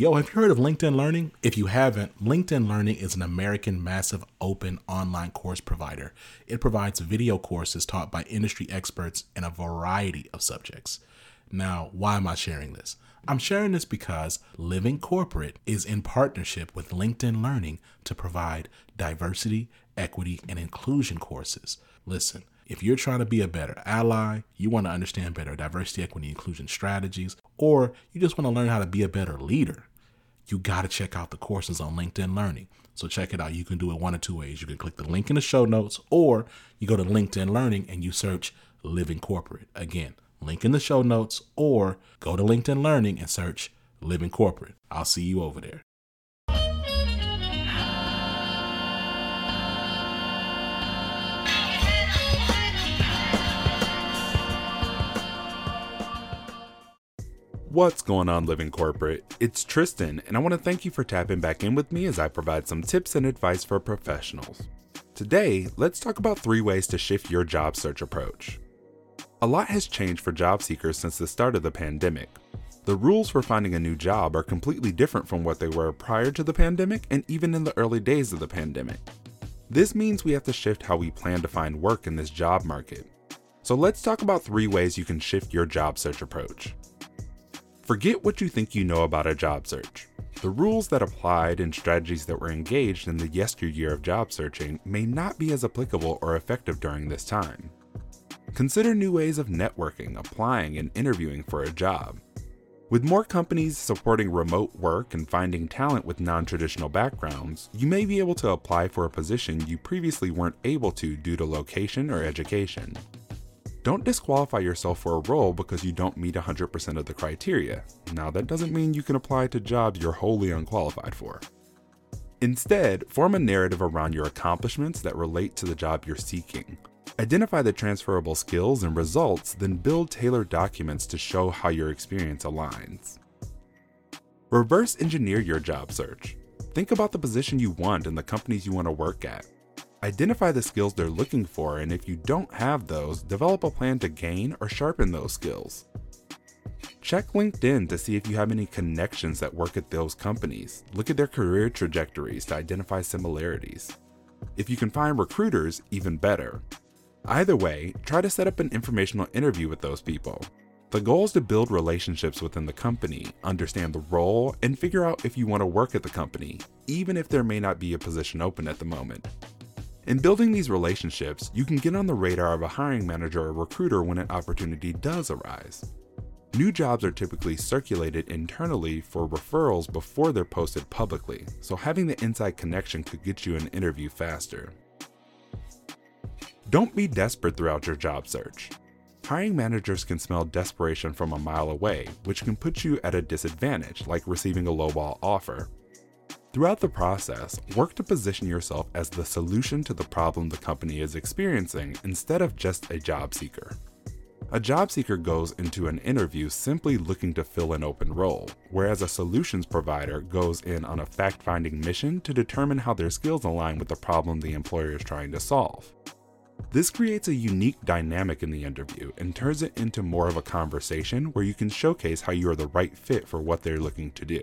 Yo, have you heard of LinkedIn Learning? If you haven't, LinkedIn Learning is an American massive open online course provider. It provides video courses taught by industry experts in a variety of subjects. Now, why am I sharing this? I'm sharing this because Living Corporate is in partnership with LinkedIn Learning to provide diversity, equity, and inclusion courses. Listen, if you're trying to be a better ally, you want to understand better diversity, equity, inclusion strategies, or you just want to learn how to be a better leader, you got to check out the courses on LinkedIn Learning. So check it out. You can do it one of two ways. You can click the link in the show notes, or you go to LinkedIn Learning and you search Living Corporate. Again, link in the show notes, or go to LinkedIn Learning and search Living Corporate. I'll see you over there. What's going on, Living Corporate? It's Tristan, and I want to thank you for tapping back in with me as I provide some tips and advice for professionals. Today, let's talk about 3 ways to shift your job search approach. A lot has changed for job seekers since the start of the pandemic. The rules for finding a new job are completely different from what they were prior to the pandemic and even in the early days of the pandemic. This means we have to shift how we plan to find work in this job market. So let's talk about 3 ways you can shift your job search approach. Forget what you think you know about a job search. The rules that applied and strategies that were engaged in the yesteryear of job searching may not be as applicable or effective during this time. Consider new ways of networking, applying, and interviewing for a job. With more companies supporting remote work and finding talent with non-traditional backgrounds, you may be able to apply for a position you previously weren't able to due to location or education. Don't disqualify yourself for a role because you don't meet 100% of the criteria. Now, that doesn't mean you can apply to jobs you're wholly unqualified for. Instead, form a narrative around your accomplishments that relate to the job you're seeking. Identify the transferable skills and results, then build tailored documents to show how your experience aligns. Reverse engineer your job search. Think about the position you want and the companies you want to work at. Identify the skills they're looking for, and if you don't have those, develop a plan to gain or sharpen those skills. Check LinkedIn to see if you have any connections that work at those companies. Look at their career trajectories to identify similarities. If you can find recruiters, even better. Either way, try to set up an informational interview with those people. The goal is to build relationships within the company, understand the role, and figure out if you want to work at the company, even if there may not be a position open at the moment. In building these relationships, you can get on the radar of a hiring manager or recruiter when an opportunity does arise. New jobs are typically circulated internally for referrals before they're posted publicly, so having the inside connection could get you an interview faster. Don't be desperate throughout your job search. Hiring managers can smell desperation from a mile away, which can put you at a disadvantage, like receiving a lowball offer. Throughout the process, work to position yourself as the solution to the problem the company is experiencing instead of just a job seeker. A job seeker goes into an interview simply looking to fill an open role, whereas a solutions provider goes in on a fact-finding mission to determine how their skills align with the problem the employer is trying to solve. This creates a unique dynamic in the interview and turns it into more of a conversation where you can showcase how you are the right fit for what they're looking to do.